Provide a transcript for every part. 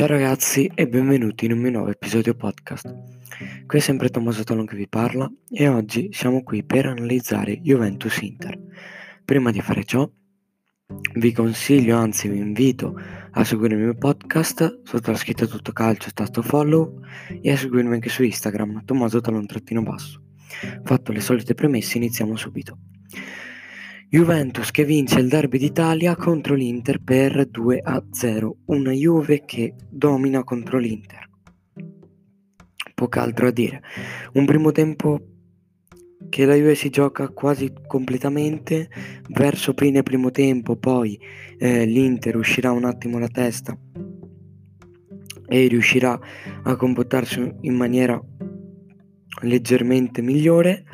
Ciao ragazzi e benvenuti in un mio nuovo episodio podcast. Qui è sempre Tommaso Talon che vi parla e oggi siamo qui per analizzare Juventus-Inter. Prima di fare ciò vi consiglio, anzi vi invito a seguire il mio podcast sotto la scritta Tutto Calcio, tasto follow, e a seguirmi anche su Instagram TommasoTalon-Basso. Fatto le solite premesse, iniziamo subito. Juventus che vince il derby d'Italia contro l'Inter per 2-0, una Juve che domina contro l'Inter. Poco altro a dire. Un primo tempo che la Juve si gioca quasi completamente, verso fine primo tempo poi l'Inter uscirà un attimo la testa e riuscirà a comportarsi in maniera leggermente migliore.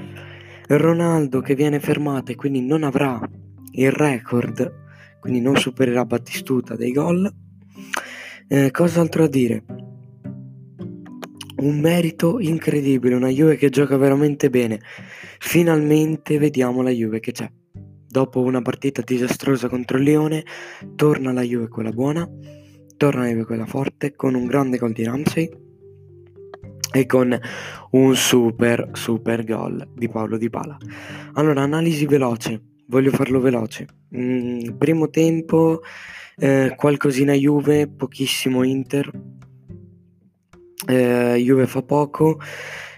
Ronaldo che viene fermato e quindi non avrà il record, quindi non supererà Battistuta dei gol. Cos'altro a dire? Un merito incredibile, una Juve che gioca veramente bene. Finalmente vediamo la Juve che c'è. Dopo una partita disastrosa contro il Lione, torna la Juve quella buona, torna la Juve quella forte, con un grande gol di Ramsey e con un super gol di Paolo Dybala. Allora, analisi veloce, voglio farlo veloce. Primo tempo, qualcosina Juve, pochissimo Inter. Juve fa poco.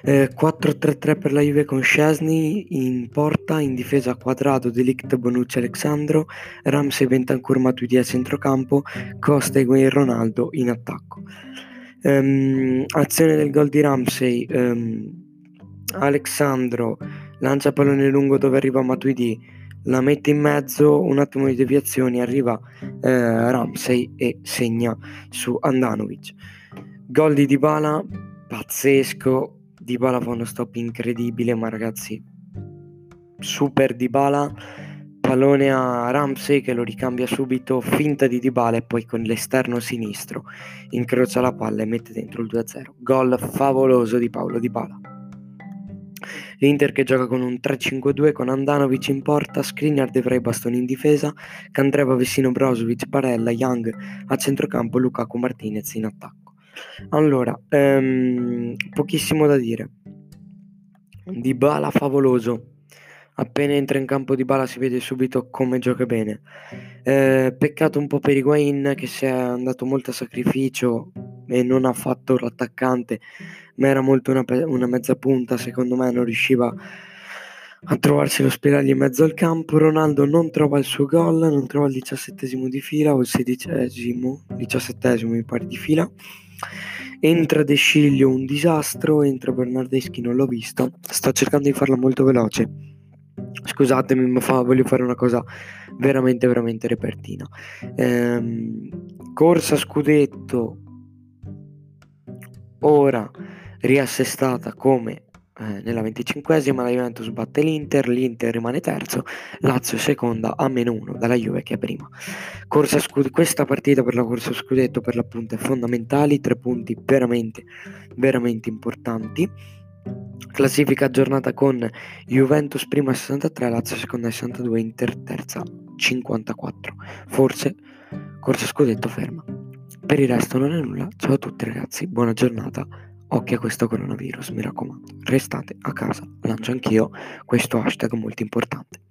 4-3-3 per la Juve con Szczesny in porta, in difesa Quadrado, De Ligt, Bonucci, Alex Sandro, Ramsey, Bentancur, Matuidi a centrocampo, Costa, Higuain, Ronaldo in attacco. Azione del gol di Ramsey. Alex Sandro lancia pallone lungo dove arriva Matuidi, la mette in mezzo, un attimo di deviazioni, arriva Ramsey e segna su Handanović. Gol di Dybala pazzesco, Dybala fa uno stop incredibile, ma ragazzi, super Dybala, pallone a Ramsey che lo ricambia subito, finta di Dybala e poi con l'esterno sinistro incrocia la palla e mette dentro il 2-0. Gol favoloso di Paolo Dybala. L'Inter che gioca con un 3-5-2 con Handanović in porta, Skriniar, De Vrij, Bastoni in difesa, Candreva, Vessino, Brozovic, Barella, Young a centrocampo, Lukaku, Martinez in attacco. Allora, pochissimo da dire. Dybala favoloso. Appena entra in campo Dybala si vede subito come gioca bene. Peccato un po' per Higuain che si è andato molto a sacrificio e non ha fatto l'attaccante, ma era molto una mezza punta, secondo me non riusciva a trovarsi lo spiraglio in mezzo al campo. Ronaldo non trova il suo gol, non trova il 17° di fila o il 17° mi pare di fila. Entra De Sciglio, un disastro, entra Bernardeschi, non l'ho visto, sto cercando di farla molto veloce. Scusatemi, ma voglio fare una cosa veramente repertina. Corsa scudetto ora riassestata come nella 25esima, la Juventus batte l'Inter rimane terzo, Lazio seconda a -1 dalla Juve che è prima. Questa partita per la corsa scudetto per l'appunto è fondamentale, 3 punti veramente importanti. Classifica aggiornata con Juventus prima 63, Lazio seconda 62, Inter terza 54. Forse corsa scudetto ferma. Per il resto non è nulla. Ciao a tutti ragazzi, buona giornata. Occhio a questo coronavirus, mi raccomando. Restate a casa. Lancio anch'io questo hashtag molto importante.